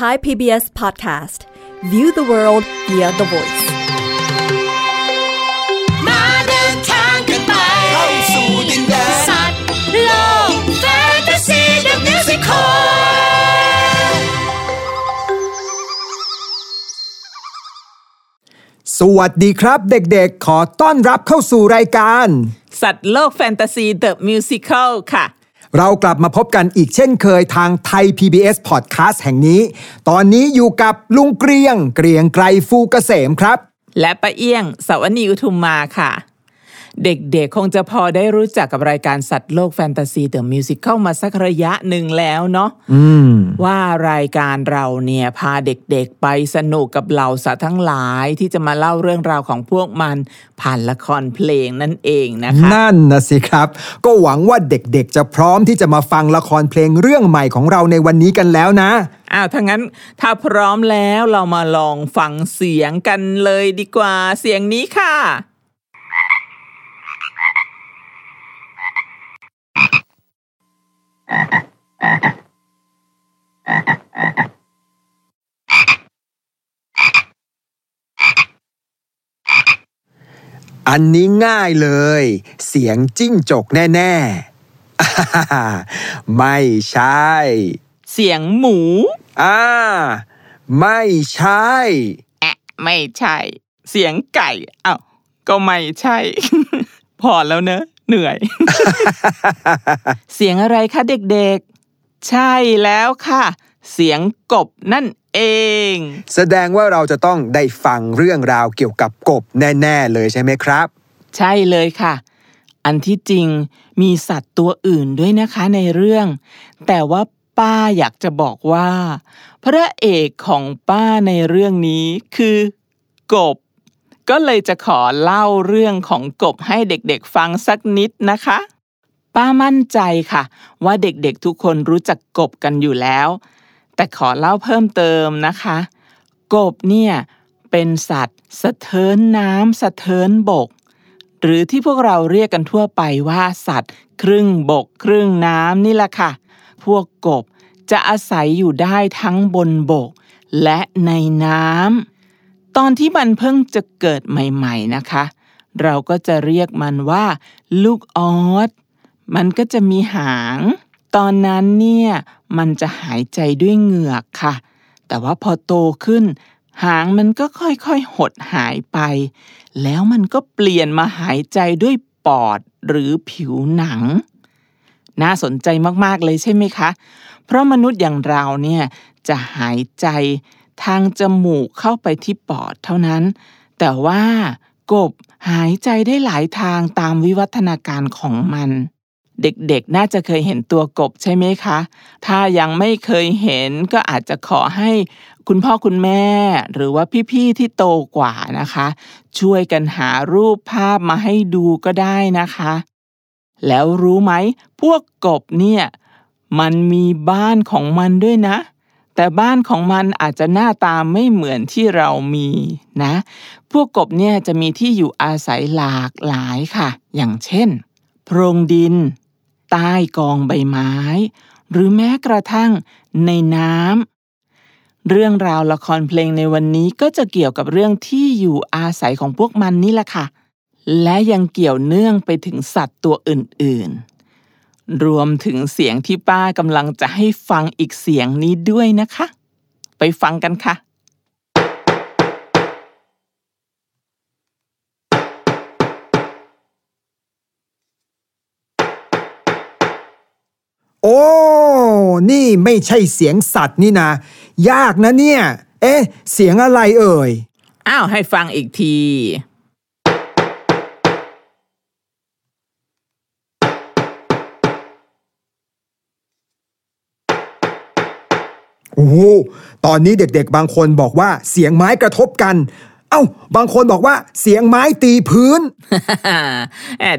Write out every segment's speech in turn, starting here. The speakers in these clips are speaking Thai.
Thai PBS Podcast View the world via the voice มาเดินทางกันไปเข้าสู่ดินแดนสัตว์โลกแฟนตาซี The Musicalสวัสดีครับเด็กๆขอต้อนรับเข้าสู่รายการสัตว์โลกแฟนตาซี The Musical ค่ะเรากลับมาพบกันอีกเช่นเคยทางไทย PBS Podcast แห่งนี้ตอนนี้อยู่กับลุงเกรียงไกรฟูเกษมครับและป้าเอี้ยงสวนีอุทุมมาค่ะเด็กๆคงจะพอได้รู้จักกับรายการสัตว์โลกแฟนตาซี The Musical มาสักระยะหนึ่งแล้วเนาะว่ารายการเราเนี่ยพาเด็กๆไปสนุกกับเหล่าสัตว์ทั้งหลายที่จะมาเล่าเรื่องราวของพวกมันผ่านละครเพลงนั่นเองนะคะนั่นนะสิครับก็หวังว่าเด็กๆจะพร้อมที่จะมาฟังละครเพลงเรื่องใหม่ของเราในวันนี้กันแล้วนะถ้างั้นถ้าพร้อมแล้วเรามาลองฟังเสียงกันเลยดีกว่าเสียงนี้ค่ะอันนี้ง่ายเลยเสียงจิ้งจกแน่ๆไม่ใช่เสียงหมูไม่ใช่ไม่ใช่เสียงไก่ก็ไม่ใช่พอแล้วเนอะเหนื่อย เสียงอะไรคะเด็กๆใช่แล้วค่ะเสียงกบนั่นเองแสดงว่าเราจะต้องได้ฟังเรื่องราวเกี่ยวกับกบแน่ๆเลยใช่ไหมครับใช่เลยค่ะอันที่จริงมีสัตว์ตัวอื่นด้วยนะคะในเรื่องแต่ว่าป้าอยากจะบอกว่าพระเอกของป้าในเรื่องนี้คือกบก็เลยจะขอเล่าเรื่องของกบให้เด็กๆฟังสักนิดนะคะป้ามั่นใจค่ะว่าเด็กๆทุกคนรู้จักกบกันอยู่แล้วแต่ขอเล่าเพิ่มเติมนะคะกบเนี่ยเป็นสัตว์สะเทินน้ำสะเทินบกหรือที่พวกเราเรียกกันทั่วไปว่าสัตว์ครึ่งบกครึ่งน้ำนี่แหละค่ะพวกกบจะอาศัยอยู่ได้ทั้งบนบกและในน้ำตอนที่มันเพิ่งจะเกิดใหม่ๆนะคะเราก็จะเรียกมันว่าลูกออสมันก็จะมีหางตอนนั้นเนี่ยมันจะหายใจด้วยเหงือกค่ะแต่ว่าพอโตขึ้นหางมันก็ค่อยๆหดหายไปแล้วมันก็เปลี่ยนมาหายใจด้วยปอดหรือผิวหนังน่าสนใจมากๆเลยใช่ไหมคะเพราะมนุษย์อย่างเราเนี่ยจะหายใจทางจมูกเข้าไปที่ปอดเท่านั้นแต่ว่ากบหายใจได้หลายทางตามวิวัฒนาการของมันเด็กๆน่าจะเคยเห็นตัวกบใช่ไหมคะถ้ายังไม่เคยเห็นก็อาจจะขอให้คุณพ่อคุณแม่หรือว่าพี่ๆที่โตกว่านะคะช่วยกันหารูปภาพมาให้ดูก็ได้นะคะแล้วรู้ไหมพวกกบเนี่ยมันมีบ้านของมันด้วยนะแต่บ้านของมันอาจจะหน้าตาไม่เหมือนที่เรามีนะพวกกบเนี่ยจะมีที่อยู่อาศัยหลากหลายค่ะอย่างเช่นโพรงดินใต้กองใบไม้หรือแม้กระทั่งในน้ำเรื่องราวละครเพลงในวันนี้ก็จะเกี่ยวกับเรื่องที่อยู่อาศัยของพวกมันนี่แหละค่ะและยังเกี่ยวเนื่องไปถึงสัตว์ตัวอื่นๆรวมถึงเสียงที่ป้ากำลังจะให้ฟังอีกเสียงนี้ด้วยนะคะไปฟังกันค่ะโอ้นี่ไม่ใช่เสียงสัตว์นี่นะยากนะเนี่ยเสียงอะไรเอ่ยให้ฟังอีกทีโอ้โหตอนนี้เด็กๆบางคนบอกว่าเสียงไม้กระทบกันบางคนบอกว่าเสียงไม้ตีพื้น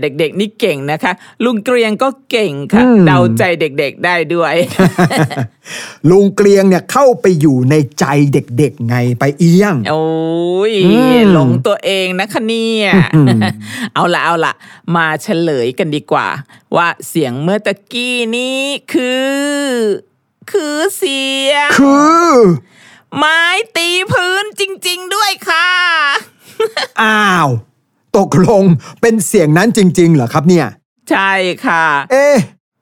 เด็กๆนี่เก่งนะคะลุงเกรียงก็เก่งค่ะเดาใจเด็กๆได้ด้วย ลุงเกรียงเนี่ยเข้าไปอยู่ในใจเด็กๆไงไปเอี้ยงโอ้ยหลงตัวเองนะคะเนี่ย เอาละมาเฉลยกันดีกว่าว่าเสียงเมื่อตะกี้นี้คือก คือเสียงคือไม้ตีพื้นจริงๆด้วยค่ะอ้าวตกลงเป็นเสียงนั้นจริงๆเหรอครับเนี่ยใช่ค่ะ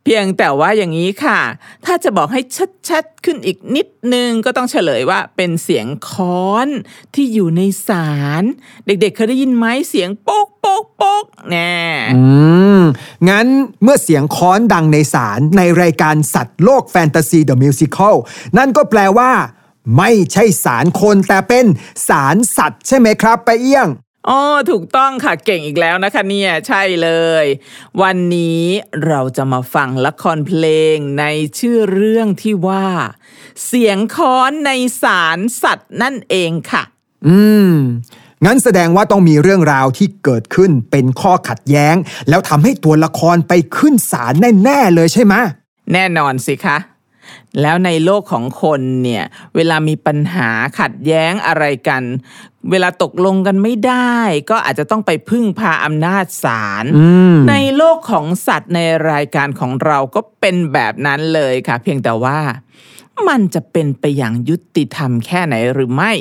เพียงแต่ว่าอย่างนี้ค่ะถ้าจะบอกให้ชัดๆขึ้นอีกนิดนึงก็ต้องเฉลยว่าเป็นเสียงค้อนที่อยู่ในศาลเด็กๆเคยได้ยินไหมเสียงโป๊กโป๊กโป๊กแน่งั้นเมื่อเสียงค้อนดังในศาลในรายการสัตว์โลกแฟนตาซีเดอะมิวสิคัลนั่นก็แปลว่าไม่ใช่ศาลคนแต่เป็นศาลสัตว์ใช่ไหมครับไปเอี้ยงอ๋อถูกต้องค่ะเก่งอีกแล้วนะคะเนี่ยใช่เลยวันนี้เราจะมาฟังละครเพลงในชื่อเรื่องที่ว่าเสียงค้อนในศาลสัตว์นั่นเองค่ะงั้นแสดงว่าต้องมีเรื่องราวที่เกิดขึ้นเป็นข้อขัดแย้งแล้วทำให้ตัวละครไปขึ้นศาลแน่ๆเลยใช่ไหมแน่นอนสิคะแล้วในโลกของคนเนี่ยเวลามีปัญหาขัดแย้งอะไรกันเวลาตกลงกันไม่ได้ก็อาจจะต้องไปพึ่งพาอำนาจศาลในโลกของสัตว์ในรายการของเราก็เป็นแบบนั้นเลยค่ะเพียงแต่ว่ามันจะเป็นไปอย่างยุติธรรมแค่ไหนหรือไม่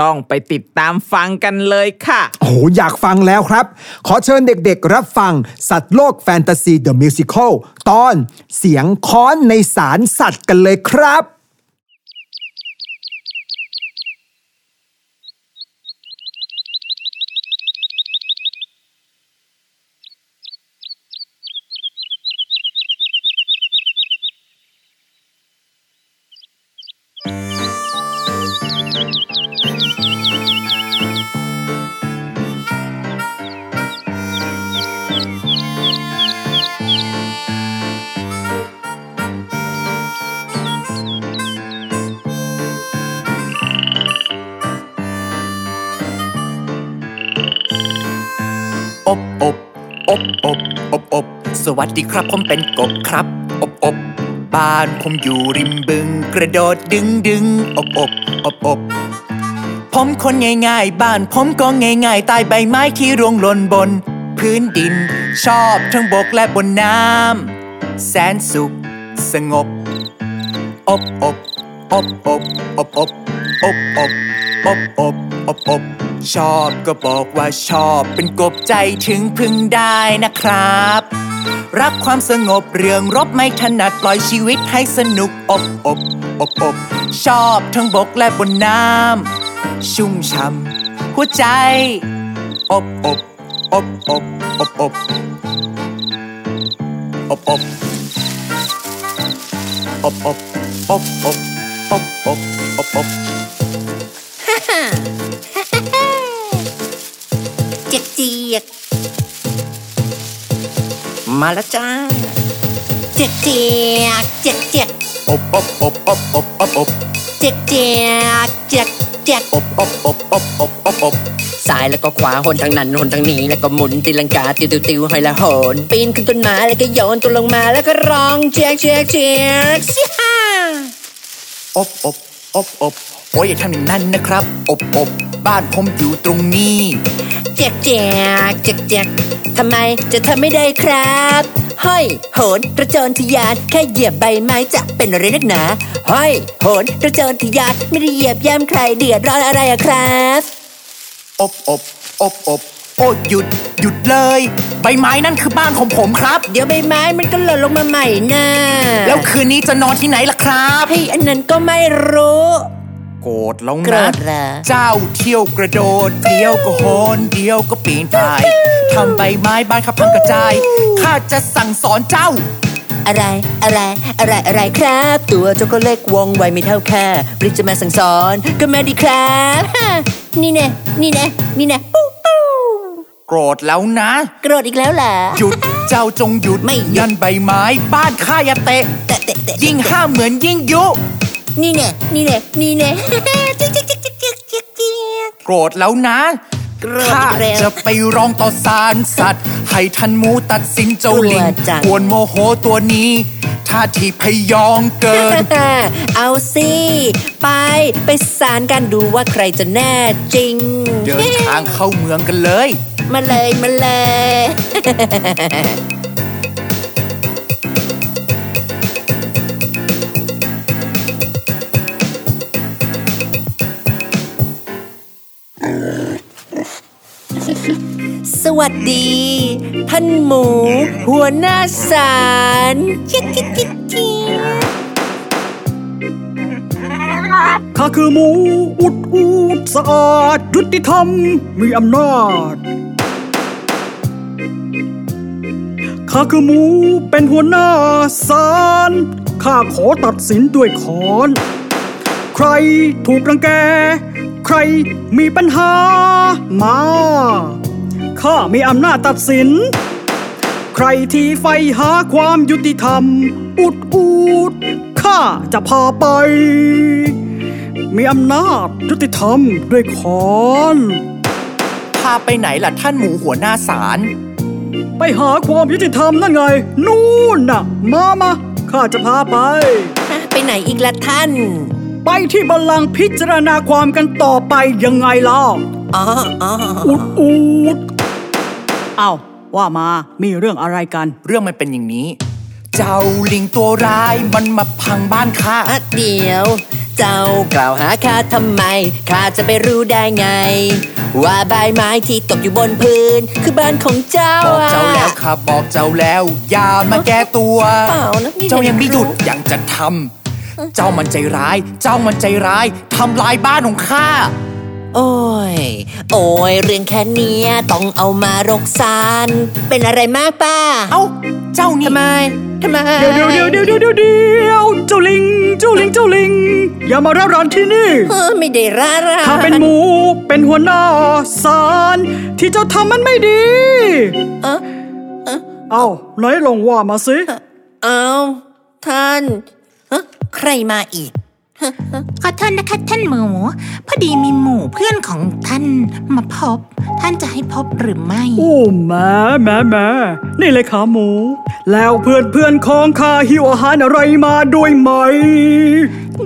ต้องไปติดตามฟังกันเลยค่ะโอ้อยากฟังแล้วครับขอเชิญเด็กๆรับฟังสัตว์โลกแฟนตาซีเดอะมิวสิคัลตอนเสียงค้อนในศาลสัตว์กันเลยครับอบสวัสดีครับผมเป็นกบครับอบบ้านผมอยู่ริมบึงกระโดดดึงอบผมคนง่ายๆบ้านผมก็ง่ายๆใต้ใบไม้ที่ร่วงหล่นบนพื้นดินชอบทั้งบกและบนน้ำแสนสุขสงบอบชอบก็บอกว่าชอบเป็นกบใจถึงพึ่งได้นะครับรักความสงบเรื่องรบไม่ถนัดปล่อยชีวิตให้สนุกอบชอบทั้งบกและบนน้ำชุ่มช่ำหัวใจเจี๊ยกมาแล้วจ้าเจี๊ยกอบเจี๊ยกอบซ้ายแล้วก็ขวาหนทางนั้นหนทางนี้แล้วก็หมุนตีลังกาติ้วๆให้ละโหนปีนขึ้นต้นไม้แล้วก็โยนตัวลงมาแล้วก็ร้องเจี๊ยกสิฮ่าอบโอ้ยอย่าทำอย่างนั้นนะครับอบบ้านผมอยู่ตรงนี้เจ๊กทำไมจะทำไม่ได้ครับห้อยโหนกระโจนทะยานแค่เหยียบใบไม้จะเป็นอะไรนักหนาห้อยโหนกระโจนทะยานไม่ได้เหยียบย่ำใครเดือดร้อนอะไรอะครับอบโอ้หยุดเลยใบไม้นั่นคือบ้านของผมครับเดี๋ยวใบไม้มันก็หล่นลงมาใหม่นะแล้วคืนนี้จะนอนที่ไหนล่ะครับเฮ้ยอันนั้นก็ไม่รู้โกรธแล้วนะเจ้าเที่ยวกระโดดเดียวก็โหนเดียวก็ปีนไปทำใบไม้บ้านข้าพังกระจายข้าจะสั่งสอนเจ้าอะไรครับตัวเจ้าก็เล็กว่องไวไม่เท่าข้าปริจะมาสั่งสอนก็มาดีครับนี่แน่ปุ๊โกรธแล้วนะโกรธอีกแล้วเหรอหยุดเจ้าจงหยุดไม่ยันใบไม้บ้านข้าอย่าเตะยิ่งห้ามเหมือนยิ่งยุนี่แน่โกรธแล้วนะข้าจะไปร้องต่อศาลสัตว์ให้ท่านหมูตัดสินเจ้าลิงกวนโมโหตัวนี้ท่าทีพยองเกินเอาสิไปศาลกันดูว่าใครจะแน่จริงเดินทางเข้าเมืองกันเลยมาเลย วัสดีท่านหมูหัวหน้าศาลข้าคือหมูอุดสะอาดยุติธรรมมีอำนาจข้าคือหมูเป็นหัวหน้าศาลข้าขอตัดสินด้วยค้อนใครถูกรังแกใครมีปัญหามาข้ามีอำนาจตัดสินใครที่ใฝ่หาความยุติธรรมอุดข้าจะพาไปมีอำนาจยุติธรรมด้วยค้อนพาไปไหนล่ะท่านหมูหัวหน้าศาลไปหาความยุติธรรมนั่นไงนู่นน่ะมาข้าจะพาไปไปไหนอีกล่ะท่านไปที่บัลลังก์พิจารณาความกันต่อไปยังไงล่ะอุดเอ้าว่ามามีเรื่องอะไรกันเรื่องมันเป็นอย่างนี้เจ้าลิงตัวร้ายมันมาพังบ้านข้าเดี๋ยวเจ้ากล่าวหาข้าทำไมข้าจะไปรู้ได้ไงว่าใบไม้ที่ตกอยู่บนพื้นคือบ้านของเจ้าบอกเจ้าแล้วครับบอกเจ้าแล้วอย่ามาแก้ตัวเปล่านะเจ้ายังไม่หยุดยังจะทำเจ้ามันใจร้ายทำลายบ้านของข้าโอ้ยเรื่องแค่เนี้ยต้องเอามารกซานเป็นอะไรมากป้าเอ้าเจ้านี่ทำไมเดี๋ยวเจ้าลิงอย่ามาร่ารานที่นี่ไม่ได้ร่ารานข้าเป็นหมูเป็นหัวหน้าศาลที่เจ้าทำมันไม่ดีเอ้าไหนลองว่ามาสิเอ้าท่านใครมาอีกขอโทษนะคะท่านหมูพอดีมีหมู่เพื่อนของท่านมาพบท่านจะให้พบหรือไม่โอ้แม่นี่เลยค่ะหมูแล้วเพื่อนของข้าหิวอาหารอะไรมาด้วยไหม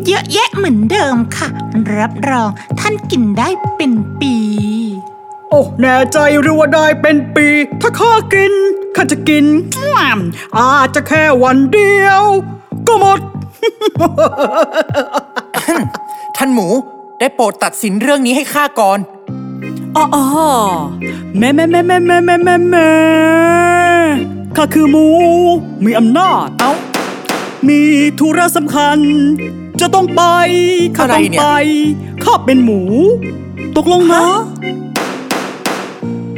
เยอะแยะเหมือนเดิมค่ะรับรองท่านกินได้เป็นปีโอ้แน่ใจหรือว่าได้เป็นปีถ้าข้ากินข้าจะกินอาจจะแค่วันเดียวก็หมดท่านหมูได้โปรดตัดสินเรื่องนี้ให้ข้าก่อนอ๋อแม่ข้าคือหมูมีอำนาจเอ้ามีธุระสำคัญจะต้องไปข้าต้องไปข้าเป็นหมูตกลงนะ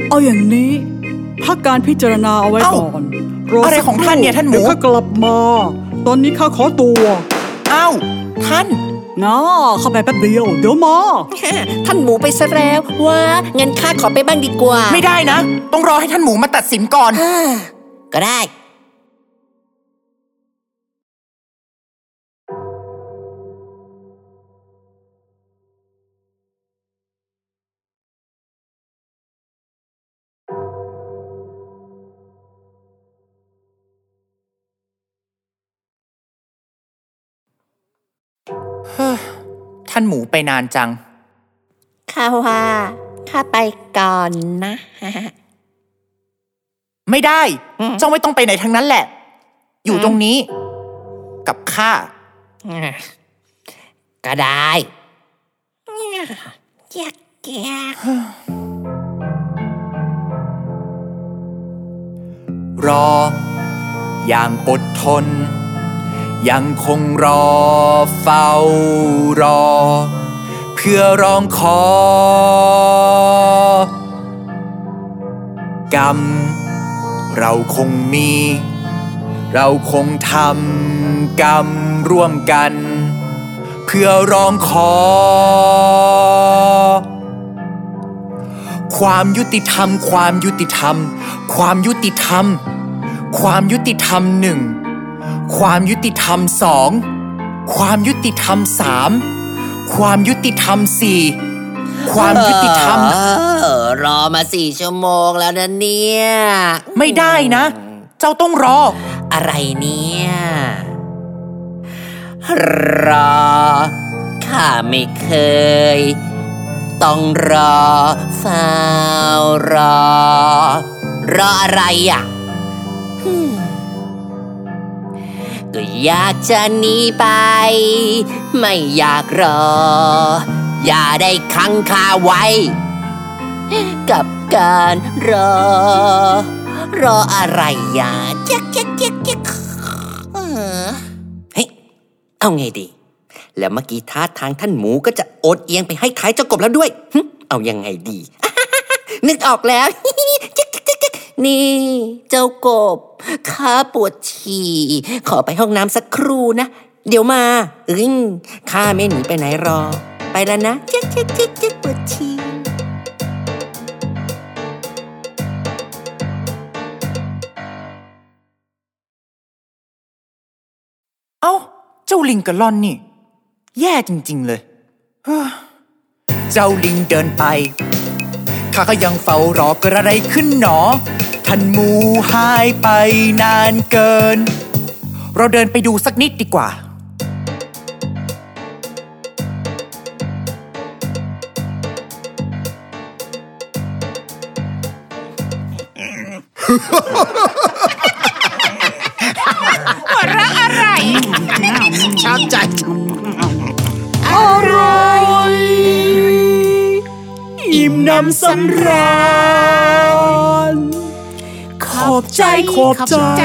เอาอย่างนี้พักการพิจารณาเอาไว้ก่อนอะไรของท่านเนี่ยท่านหมูข้ากลับมาตอนนี้ข้าขอตัวอ้าวท่านน้อเข้าไปแป๊บเดียวเดี๋ยวมาท่านหมูไปซะแล้วว่างั้นข้าขอไปบ้างดีกว่าไม่ได้นะต้องรอให้ท่านหมูมาตัดสินก่อนก็ได้ท่านหมูไปนานจังข้าไปก่อนนะไม่ได้เจ้าไม่ต้องไปไหนทั้งนั้นแหละอยู่ตรงนี้กับข้าก็ได้แยกรออย่างอดทนยังคงรอเฝ้ารอเพื่อร้องขอกรรมเราคงมีเราคงทำกรรมร่วมกันเพื่อร้องขอความยุติธรรม1ความยุติธรรม2ความยุติธรรม3ความยุติธรรม4ความยุติธรรมรอมา4ชั่วโมงแล้วนะเนี่ยไม่ได้นะเจ้าต้องรออะไรเนี่ยรอข้าไม่เคยต้องรอเฝ้ารออะไรอ่ะก็อยากจะหนีไปไม่อยากรออย่าได้ขังคาไว้กับ การรออะไรอ่ะแจ๊กแจ๊กแจ๊กแจ๊กเฮ้ยเอาไงดีแล้วเมื่อกี้ท่าทางท่านหมูก็จะโอดเอียงไปให้ท้ายเจ้ากบแล้วด้วยเอายังไงดีนึกออกแล้วนี่เจ้ากบข้าปวดฉี่ขอไปห้องน้ำสักครู่นะเดี๋ยวมาข้าไม่หนีไปไหนรอไปแล้วนะเจ๊กเจ๊กเจ๊กเจ๊กปวดฉี่เอ้าเจ้าลิงกะล่อนนี่แย่จริงๆเลยเจ้าลิงเดินไปข้าก็ยังเฝ้ารอเกิดอะไรขึ้นหนอท่านหมูหายไปนานเกินเราเดินไปดูสักนิดดีกว่าหัวเราะอะไรชอบใจอร่อยอิ่มน้ำสำราญขอบใจขอบใจ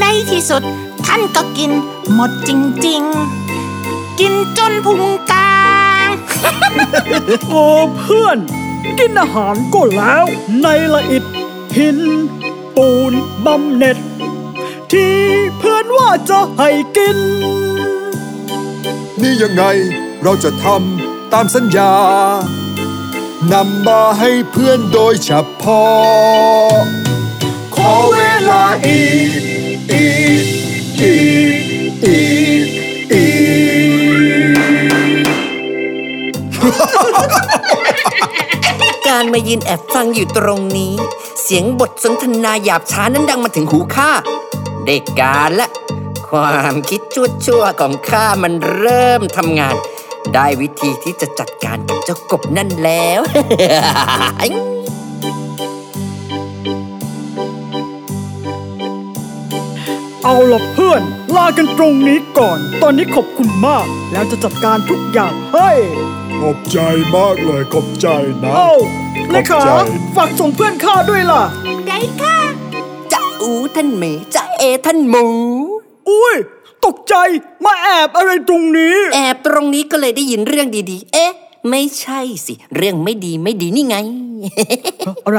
ในที่สุดท่านก็กินหมดจริงๆกินจนพุงกางโอ้เพื่อนกินอาหารก็แล้วในละอิฐหินปูนบำเหน็จที่เพื่อนว่าจะให้กินนี่ยังไงเราจะทำตามสัญญานำมาให้เพื่อนโดยเฉพาะขอเวลาอีกการมายืนแอบฟังอยู่ตรงนี้เสียงบทสนทนาหยาบช้านั้นดังมาถึงหูข้าได้การละความคิดชั่วๆของข้ามันเริ่มทำงานได้วิธีที่จะจัดการกับเจ้ากบนั่นแล้ว เอาล่ะเพื่อนลากันตรงนี้ก่อนตอนนี้ขอบคุณมากแล้วจะจัดการทุกอย่างให้ขอบใจมากเลยขอบใจนะเอ้าเลขาฝากส่งเพื่อนข้าด้วยล่ะได้ค่ะจะอูท่านเมจะเอท่านหมูอุ้ยตกใจมาแอบอะไรตรงนี้แอบตรงนี้ก็เลยได้ยินเรื่องดีๆเอ๊ะไม่ใช่สิเรื่องไม่ดีนี่ไง อะ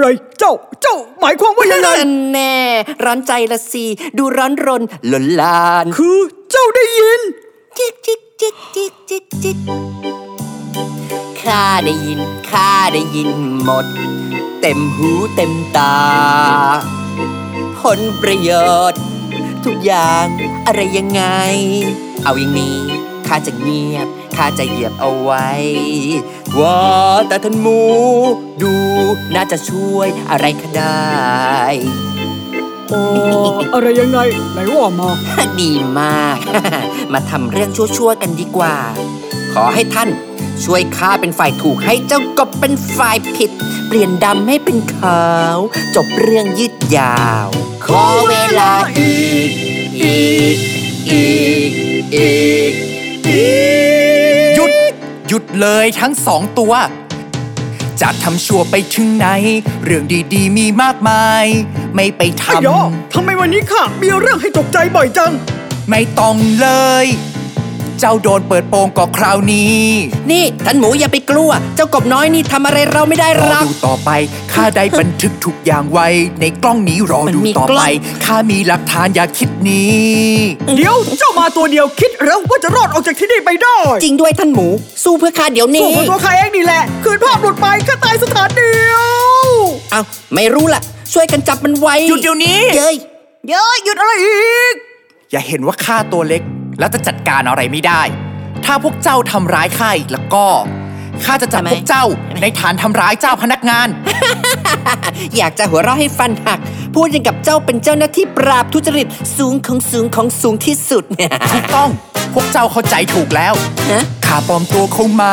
ไรเจ้าหมายความว่ายังไงแน่ร้อนใจละสิดูร้อนรนลนลานคือเจ้าได้ยินจิกข้าได้ยินหมดเต็มหูเต็มตาผลประโยชน์ทุกอย่างอะไรยังไงเอาอย่างนี้ข้าจะเงียบข้าจะเหยียบเอาไว้ว่าแต่ท่านหมูดูน่าจะช่วยอะไรข้าได้โอ้อะไรยังไงไหนว่ามาดีมาก มาทำเรื่องชั่วๆกันดีกว่าขอให้ท่านช่วยข้าเป็นฝ่ายถูกให้เจ้ากบเป็นฝ่ายผิดเปลี่ยนดำให้เป็นขาวจบเรื่องยืดยาวขอเวลาอีกหยุดเลยทั้งสองตัวจะทำชั่วไปถึงไหนเรื่องดีๆมีมากมายไม่ไปทำทำไมวันนี้ค่ะมีเรื่องให้ตกใจบ่อยจังไม่ต้องเลยเจ้าโดนเปิดโปงก็คราวนี้นี่ท่านหมูอย่าไปกลัวเจ้ากบน้อยนี่ทำอะไรเราไม่ได้หรอกรอดูต่อไปข้าได้บันทึกทุกอย่างไว้ในกล้องนี้รอดูต่อไปข้ามีหลักฐานอย่าคิดนี้เดี๋ยวเจ้ามาตัวเดียวคิดแล้วว่าจะรอดออกจากที่นี่ไปได้จริงด้วยท่านหมูสู้เพื่อข้าเดี๋ยวนี้สู้เพื่อตัวข้าเองนี่แหละคืนภาพหลุดไปข้าตายสถานเดียวเอ้าไม่รู้ล่ะช่วยกันจับมันไว้หยุดเดี๋ยวนี้เย้ยหยุดอะไรอีกอย่าเห็นว่าข้าตัวเล็กแล้วจะจัดการอะไรไม่ได้ถ้าพวกเจ้าทำร้ายข้าอีกแล้วก็ข้าจะจับพวกเจ้าในฐานทำร้ายเจ้าพนักงาน อยากจะหัวเราะให้ฟันหักพูดอย่างกับเจ้าเป็นเจ้าหน้าที่ปราบทุจริตสูงที่สุดเนี่ยถูกต้องพวกเจ้าเข้าใจถูกแล้วข้าปลอมตัวเข้ามา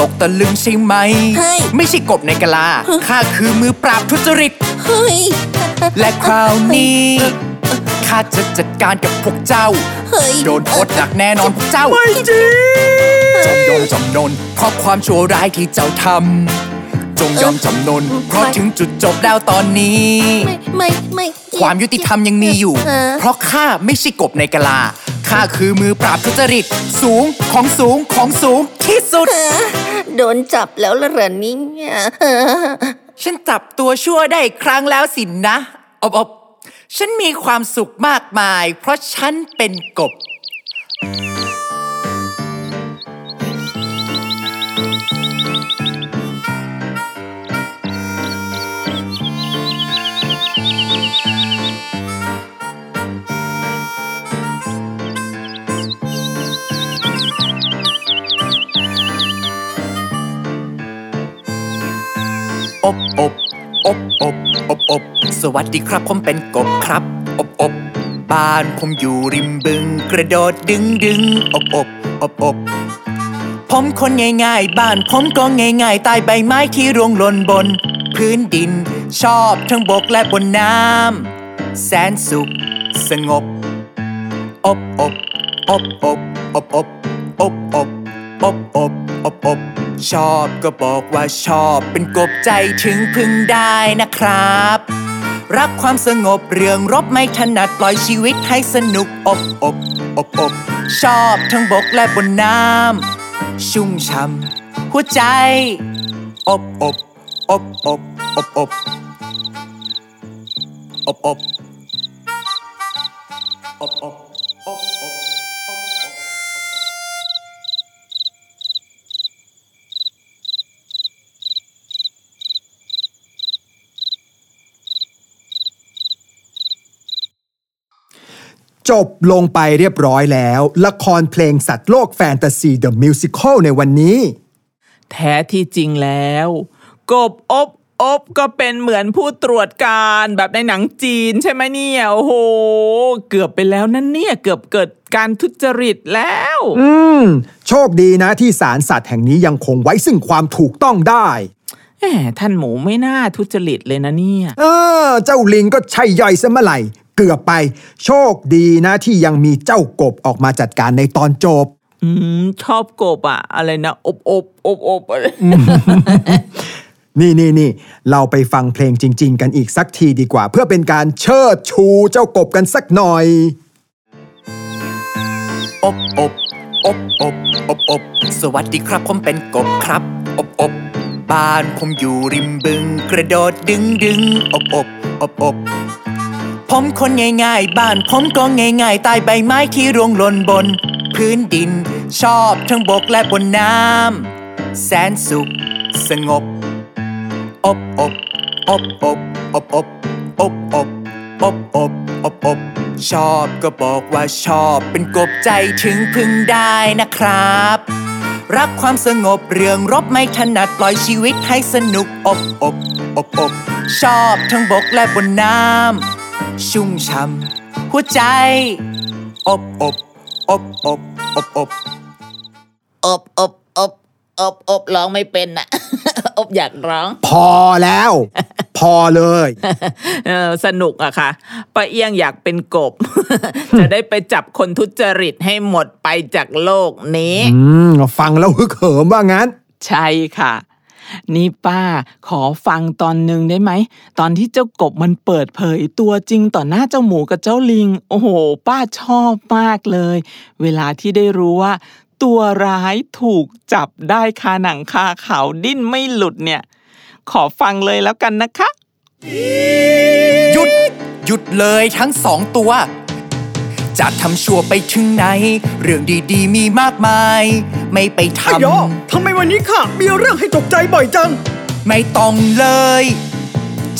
ตกตะลึงใช่ไหมไม่ใช่กบในกะลาข้าคือมือปราบทุจริตและคราวนี้ข้าจะจัดการกับพวกเจ้าโดนโทษหนักแน่นอนพวกเจ้าไม่จริงจำโดนเพราะความชั่วร้ายที่เจ้าทำ จงยอมจำนนเพราะถึงจุดจบแล้วตอนนี้ความยุติธรรมยังมีอยู่เพราะข้าไม่ใช่กบในกะลาข้าคือมือปราบทุจริตสูงของสูงของสูงที่สุดโดนจับแล้วละเหรอนี่ฉันจับตัวชั่วได้อีกครั้งแล้วสินนะอบฉันมีความสุขมากมายเพราะฉันเป็นกบอบสวัสดีครับผมเป็นกบครับอบบ้านผมอยู่ริมบึงกระโดดดึงอบผมคนง่ายบ้านผมก็ง่ายใต้ใบไม้ที่ร่วงหล่นบนพื้นดินชอบทั้งบกและบนน้ำแสนสุขสงบอบชอบก็บอกว่าชอบเป็นกบใจถึงพึ่งได้นะครับรักความสงบเรื่องรบไม่ถนัดปล่อยชีวิตให้สนุกอบชอบทั้งบกและบนน้ำชุ่มช่ำหัวใจอบจบลงไปเรียบร้อยแล้วละครเพลงสัตว์โลกแฟนตาซี The Musical ในวันนี้แท้ที่จริงแล้วกบอบก็เป็นเหมือนผู้ตรวจการแบบในหนังจีนใช่ไหมเนี่ยโอ้โหเกือบไปแล้วนั่นเนี่ยเกือบเกิดการทุจริตแล้วโชคดีนะที่ศาลสัตว์แห่งนี้ยังคงไว้ซึ่งความถูกต้องได้ท่านหมูไม่น่าทุจริตเลยนะเนี่ยเจ้าลิงก็ใช่ย่อยซะเมื่อไหร่เกือบไปโชคดีนะที่ยังมีเจ้ากบออกมาจัดการในตอนจบชอบกบอะอะไรนะอบอะไร นี่เราไปฟังเพลงจริงๆกันอีกสักทีดีกว่าเพื่อเป็นการเชิดชูเจ้ากบกันสักหน่อยอบสวัสดีครับผมเป็นกบครับอบบ้านผมอยู่ริมบึงกระโดดดึงอบผมคนง่ายบ้านผมก็ง่ายใต้ใบไม้ที่ร่วงหล่นบนพื้นดินชอบทั้งบกและบนน้ำแสนสุขสงบอบชอบก็บอกว่าชอบเป็นกบใจถึงพึ่งได้นะครับรักความสงบเรื่องรบไม่ถนัดปล่อยชีวิตให้สนุกอบชอบทั้งบกและบนน้ำชุ่มช่ำหัวใจอบร้องไม่เป็นน่ะอบอยากร้องพอแล้วพอเลยสนุกอะค่ะป้าเอี้ยงอยากเป็นกบจะได้ไปจับคนทุจริตให้หมดไปจากโลกนี้ฟังแล้วฮึกเหิมว่างั้นใช่ค่ะนี่ป้าขอฟังตอนนึงได้ไหมตอนที่เจ้ากบมันเปิดเผยตัวจริงต่อหน้าเจ้าหมูกับเจ้าลิงโอ้โหป้าชอบมากเลยเวลาที่ได้รู้ว่าตัวร้ายถูกจับได้คาหนังคาเขาดิ้นไม่หลุดเนี่ยขอฟังเลยแล้วกันนะคะหยุดเลยทั้งสองตัวจะทำชั่วไปถึงไหนเรื่องดีๆมีมากมายไม่ไปทำทำไมวันนี้ค่ะมีเรื่องให้ตกใจบ่อยจังไม่ต้องเลย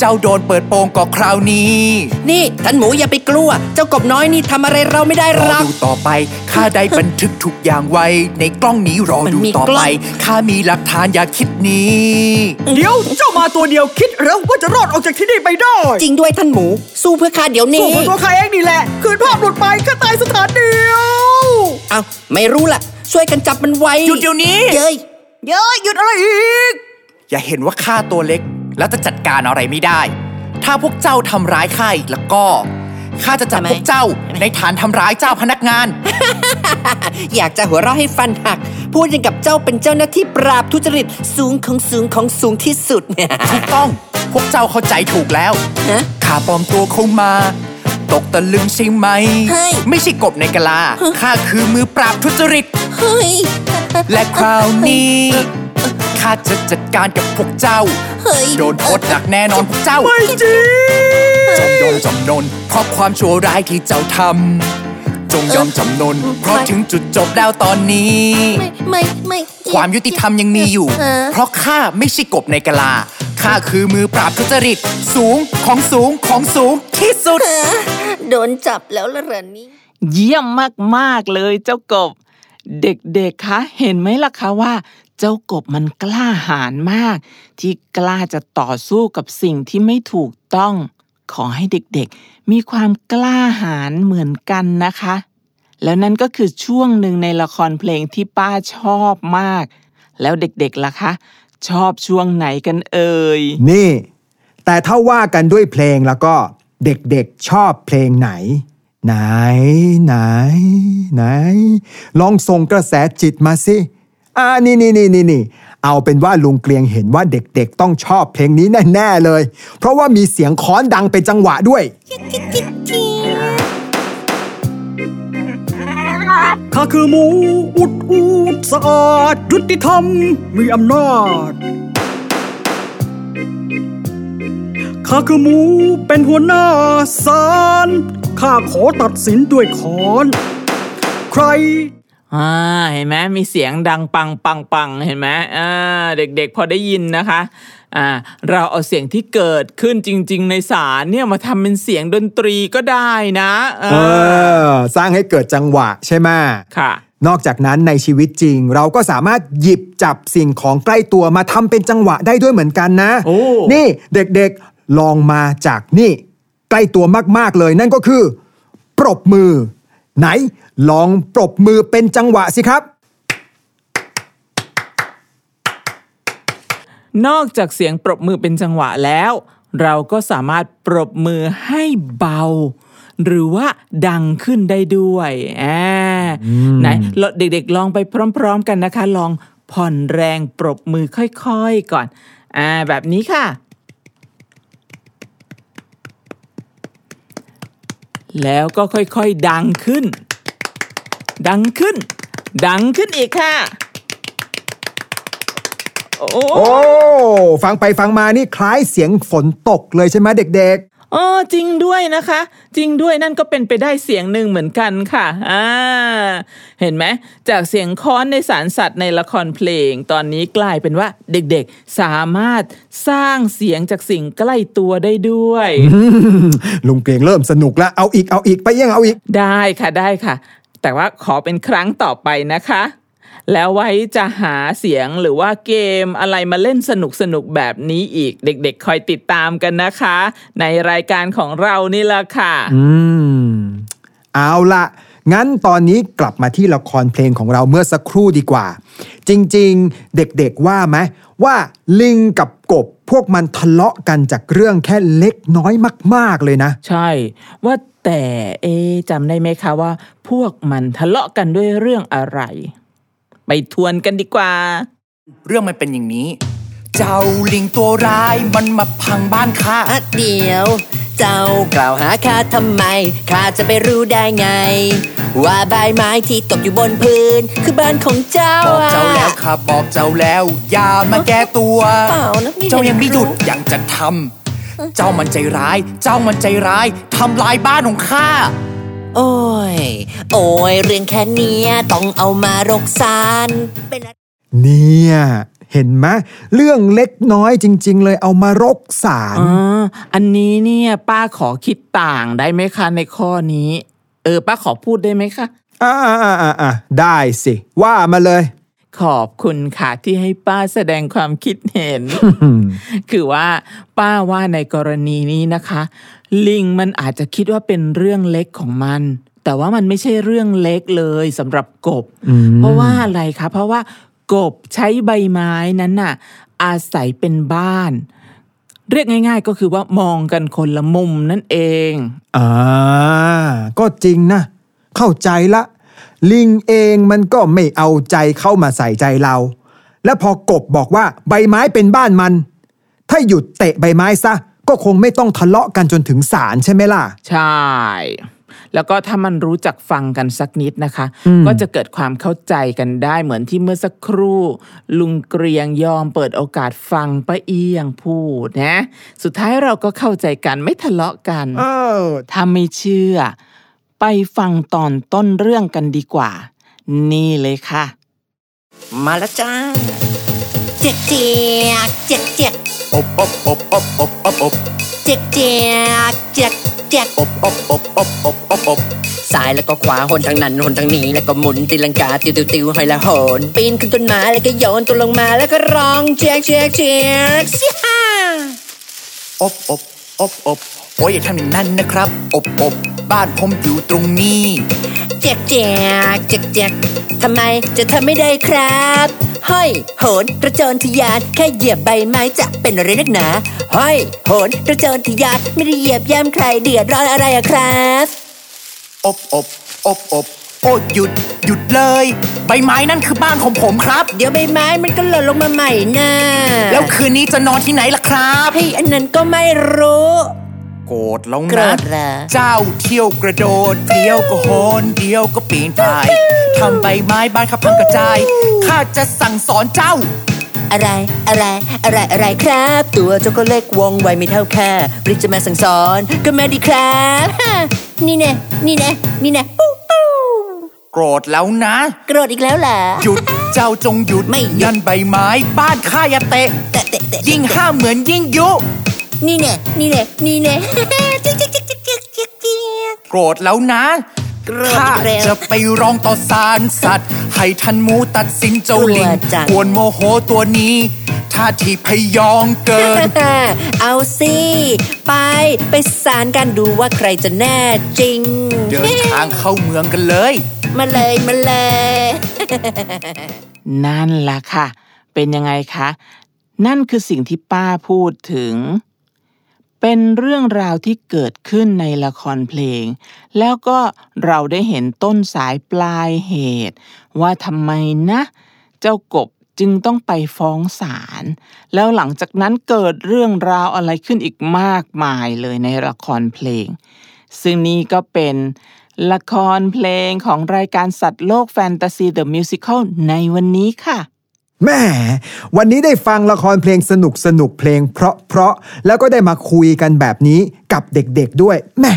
เจ้าโดนเปิดโปงก็คราวนี้นี่ท่านหมูอย่าไปกลัวเจ้ากบน้อยนี่ทำอะไรเราไม่ได้หรอกรอดูต่อไปข้าได้บันทึกทุกอย่างไว้ในกล้องนี้รอดูต่อไปข้ามีหลักฐานอย่าคิดนี้เดี๋ยวเจ้ามาตัวเดียวคิดแล้วว่าจะรอดออกจากที่นี่ไปได้จริงด้วยท่านหมูสู้เพื่อข้าเดี๋ยวนี้สู้เพื่อตัวข้าเองนี่แหละคืนภาพหลุดไปข้าตายสถานเดียวเอาไม่รู้ล่ะช่วยกันจับมันไว้หยุดเดี๋ยวนี้เย้ยหยุดอะไรอีกอย่าเห็นว่าข้าตัวเล็กแล้วจะจัดการอะไรไม่ได้ถ้าพวกเจ้าทำร้ายข้าอีกแล้วก็ ข้าจะจับพวกเจ้าในฐานทำร้ายเจ้าพนักงาน อยากจะหัวเราะให้ฟันหักพูดอย่างกับเจ้าเป็นเจ้าหน้าที่ปราบทุจริตสูงที่สุดเนี่ยถูกต้องพวกเจ้าเข้าใจถูกแล้วข้าปลอมตัวเข้ามาตกตะลึงใช่ไหมไม่ใช่กบในกะลาข้าคือมือปราบทุจริตและคราวนี้ข้าจะจัดการกับพวกเจ้าโดนโทษหนักแน่นอนพวกเจ้าไม่จริงจำนนเพราะความชั่วร้ายที่เจ้าทำจงยอมจำนนเพราะถึงจุดจบแล้วตอนนี้ไม่ความยุติธรรมยังมีอยู่เพราะข้าไม่ใช่กบในกะลาข้าคือมือปราบทุจริตสูงที่สุดโดนจับแล้วล่ะเหรอนี่เยี่ยมมากๆเลยเจ้ากบเด็กๆคะเห็นไหมล่ะคะว่าเจ้ากบมันกล้าหาญมากที่กล้าจะต่อสู้กับสิ่งที่ไม่ถูกต้องขอให้เด็กๆมีความกล้าหาญเหมือนกันนะคะแล้วนั่นก็คือช่วงหนึ่งในละครเพลงที่ป้าชอบมากแล้วเด็กๆล่ะคะชอบช่วงไหนกันเอ่ยนี่แต่ถ้าว่ากันด้วยเพลงแล้วก็เด็กๆชอบเพลงไหนลองส่งกระแสจิตมาสินี่เอาเป็นว่าลุงเกลียงเห็นว่าเด็กๆต้องชอบเพลงนี้แน่ๆเลยเพราะว่ามีเสียงค้อนดังเป็นจังหวะด้วยข้าคือหมูอุดสะอาดยุติธรรมมีอำนาจข้าคือหมูเป็นหัวหน้าศาลข้าขอตัดสินด้วยค้อนใครเห็นไหมมีเสียงดังปังเห็นไหมเด็กๆพอได้ยินนะคะเราเอาเสียงที่เกิดขึ้นจริงๆในศาลเนี่ยมาทำเป็นเสียงดนตรีก็ได้นะสร้างให้เกิดจังหวะใช่ไหมค่ะนอกจากนั้นในชีวิตจริงเราก็สามารถหยิบจับสิ่งของใกล้ตัวมาทำเป็นจังหวะได้ด้วยเหมือนกันนะนี่เด็กๆลองมาจากนี่ใกล้ตัวมากๆเลยนั่นก็คือปรบมือไหนลองปรบมือเป็นจังหวะสิครับนอกจากเสียงปรบมือเป็นจังหวะแล้วเราก็สามารถปรบมือให้เบาหรือว่าดังขึ้นได้ด้วยไหนเด็กๆลองไปพร้อมๆกันนะคะลองผ่อนแรงปรบมือค่อยๆก่อนแบบนี้ค่ะแล้วก็ค่อยๆดังขึ้นอีกค่ะโอ้ฟังไปฟังมานี่คล้ายเสียงฝนตกเลยใช่ไหมเด็กๆจริงด้วยนะคะจริงด้วยนั่นก็เป็นไปได้เสียงหนึ่งเหมือนกันค่ะเห็นไหมจากเสียงค้อนในสารสัตว์ในละครเพลงตอนนี้กลายเป็นว่าเด็กๆสามารถสร้างเสียงจากสิ่งใกล้ตัวได้ด้วยลุงเกลียงเริ่มสนุกแล้วเอาอีกไปยังเอาอีกได้ค่ะแต่ว่าขอเป็นครั้งต่อไปนะคะแล้วไว้จะหาเสียงหรือว่าเกมอะไรมาเล่นสนุกแบบนี้อีกเด็กๆคอยติดตามกันนะคะในรายการของเรานี่ล่ะค่ะเอาล่ะงั้นตอนนี้กลับมาที่ละครเพลงของเราเมื่อสักครู่ดีกว่าจริงๆเด็กๆว่าไหมว่าลิงกับกบพวกมันทะเลาะกันจากเรื่องแค่เล็กน้อยมากๆเลยนะใช่ว่าแต่จำได้ไหมคะว่าพวกมันทะเลาะกันด้วยเรื่องอะไรไปทวนกันดีกว่าเรื่องมันเป็นอย่างนี้เจ้าลิงตัวร้ายมันมาพังบ้านข้าเดี๋ยวเจ้ากล่าวหาข้าทำไมข้าจะไปรู้ได้ไงว่าใบไม้ที่ตกอยู่บนพื้นคือบ้านของเจ้าบอกเจ้าแล้วข้าบอกเจ้าแล้วอย่ามาแก้ตัวเจ้ายังไม่หยุดยังจะทำเจ้ามันใจร้ายทำลายบ้านของข้าโอ้ยเรื่องแค่เนี้ยต้องเอามารกซานเนี่ยเห็นไหมเรื่องเล็กน้อยจริงๆเลยเอามารกซานอันนี้เนี่ยป้าขอคิดต่างได้ไหมคะในข้อนี้ป้าขอพูดได้ไหมคะได้สิว่ามาเลยขอบคุณค่ะที่ให้ป้าแสดงความคิดเห็น คือว่าป้าว่าในกรณีนี้นะคะลิงมันอาจจะคิดว่าเป็นเรื่องเล็กของมันแต่ว่ามันไม่ใช่เรื่องเล็กเลยสำหรับกบเพราะว่าอะไรคะเพราะว่ากบใช้ใบไม้นั้นน่ะอาศัยเป็นบ้าน เรียกง่ายๆก็คือว่ามองกันคนละมุมนั่นเองก็จริงนะเข้าใจละลิงเองมันก็ไม่เอาใจเข้ามาใส่ใจเราและพอกบบอกว่าใบไม้เป็นบ้านมันถ้าหยุดเตะใบไม้ซะก็คงไม่ต้องทะเลาะกันจนถึงศาลใช่ไหมล่ะใช่แล้วก็ถ้ามันรู้จักฟังกันสักนิดนะคะก็จะเกิดความเข้าใจกันได้เหมือนที่เมื่อสักครู่ลุงเกรียงยอมเปิดโอกาสฟังป้าเอียงพูดนะสุดท้ายเราก็เข้าใจกันไม่ทะเลาะกันถ้าไม่เชื่อไปฟังตอนต้นเรื่องกันดีกว่านี่เลยค่ะมาแล้วจ้าเจ็ดเจ็ดเจ็ดเจ็ดอบอบอบอบอบอบอบเจ็ดเจ็ดเจ็ดเจ็ดอบอบอบอบอบอบอบซ้ายแล้วก็ขวาหนทางนั้นหนทางนี้แล้วก็หมุนตีลังกาติวติวติวหอยละโหนปีนขึ้นต้นไม้แล้วก็โยนตัวลงมาแล้วก็ร้องเจ็ดเจ็ดเจ็ดสิฮ่าอบอบอบอบโอ้ยอย่าทำอย่างนั้นนะครับอบอบบ้านผมอยู่ตรงนี้เจ็ดเจ็ดเจ็ดเจ็ดทำไมจะทำไม่ได้ครับห้อยโหนกระเจิญทะยานแค่เหยียบใบไม้จะเป็นอะไรนักหนาห้อยโหนกระเจิญทะยานไม่ได้เหยียบย่ำใครเดือดร้อนอะไรอะครับอบอบอบอบโอ้หยุดหยุดเลยใบไม้นั่นคือบ้านของผมครับเดี๋ยวใบไม้มันก็หล่นลงมาใหม่นะแล้วคืนนี้จะนอนที่ไหนล่ะครับพี่อันนั้นก็ไม่รู้โกรธแล้วนะเจ้าเที่ยวกระโดดเดียวก็โหนเดียวก็ปีนป่ายทำใบไม้บ้านข้าพังกระจายข้าจะสั่งสอนเจ้าอะไรอะไรอะไรอะไรครับตัวเจ้าก็เล็กวงไวไม่เท่าข้าหรือจะมาสั่งสอนก็มาดีครับนี่แน่นี่แน่นี่แน่ปุ๊บปุ๊บโกรธแล้วนะโกรธอีกแล้วล่ะหยุดเจ้าจงหยุดไม่ยันใบไม้บ้านข้าอย่าเตะยิ่งห้ามเหมือนยิ่งยุนี่แน่นี่แน่นี่แน่โกรธแล้วนะข้าจะไปร้องต่อศาลสัตว์ให้ท่านหมูตัดสินเจ้าลิงกวนโมโหตัวนี้ท่าทีพยองเกินเอาสิไปศาลกันดูว่าใครจะแน่จริงเดินทางเข้าเมืองกันเลยมาเลยมาเลยนั่นล่ะค่ะเป็นยังไงคะนั่นคือสิ่งที่ป้าพูดถึงเป็นเรื่องราวที่เกิดขึ้นในละครเพลงแล้วก็เราได้เห็นต้นสายปลายเหตุว่าทำไมนะเจ้ากบจึงต้องไปฟ้องศาลแล้วหลังจากนั้นเกิดเรื่องราวอะไรขึ้นอีกมากมายเลยในละครเพลงซึ่งนี่ก็เป็นละครเพลงของรายการสัตว์โลกแฟนตาซีเดอะมิวสิคัลในวันนี้ค่ะแม่วันนี้ได้ฟังละครเพลงสนุกสนุกเพลงเพราะแล้วก็ได้มาคุยกันแบบนี้กับเด็กๆด้วยแม่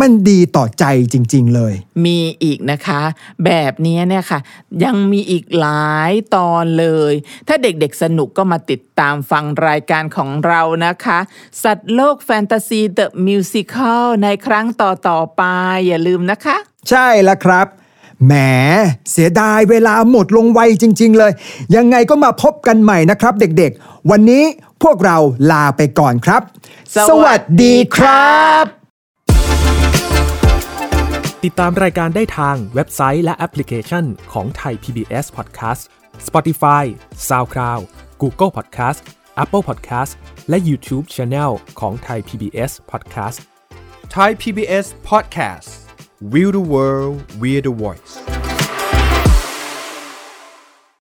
มันดีต่อใจจริงๆเลยมีอีกนะคะแบบนี้เนี่ยค่ะยังมีอีกหลายตอนเลยถ้าเด็กๆสนุกก็มาติดตามฟังรายการของเรานะคะสัตว์โลกแฟนตาซีเดอะมิวสิคัลในครั้งต่อๆไปอย่าลืมนะคะใช่ละครับแหมเสียดายเวลาหมดลงไวจริงๆเลยยังไงก็มาพบกันใหม่นะครับเด็กๆวันนี้พวกเราลาไปก่อนครับสวัสดีครับติดตามรายการได้ทางเว็บไซต์และแอปพลิเคชันของ Thai PBS Podcast Spotify SoundCloud Google Podcast Apple Podcast และ YouTube Channel ของ Thai PBS Podcast Thai PBS Podcast We the world, we the voice.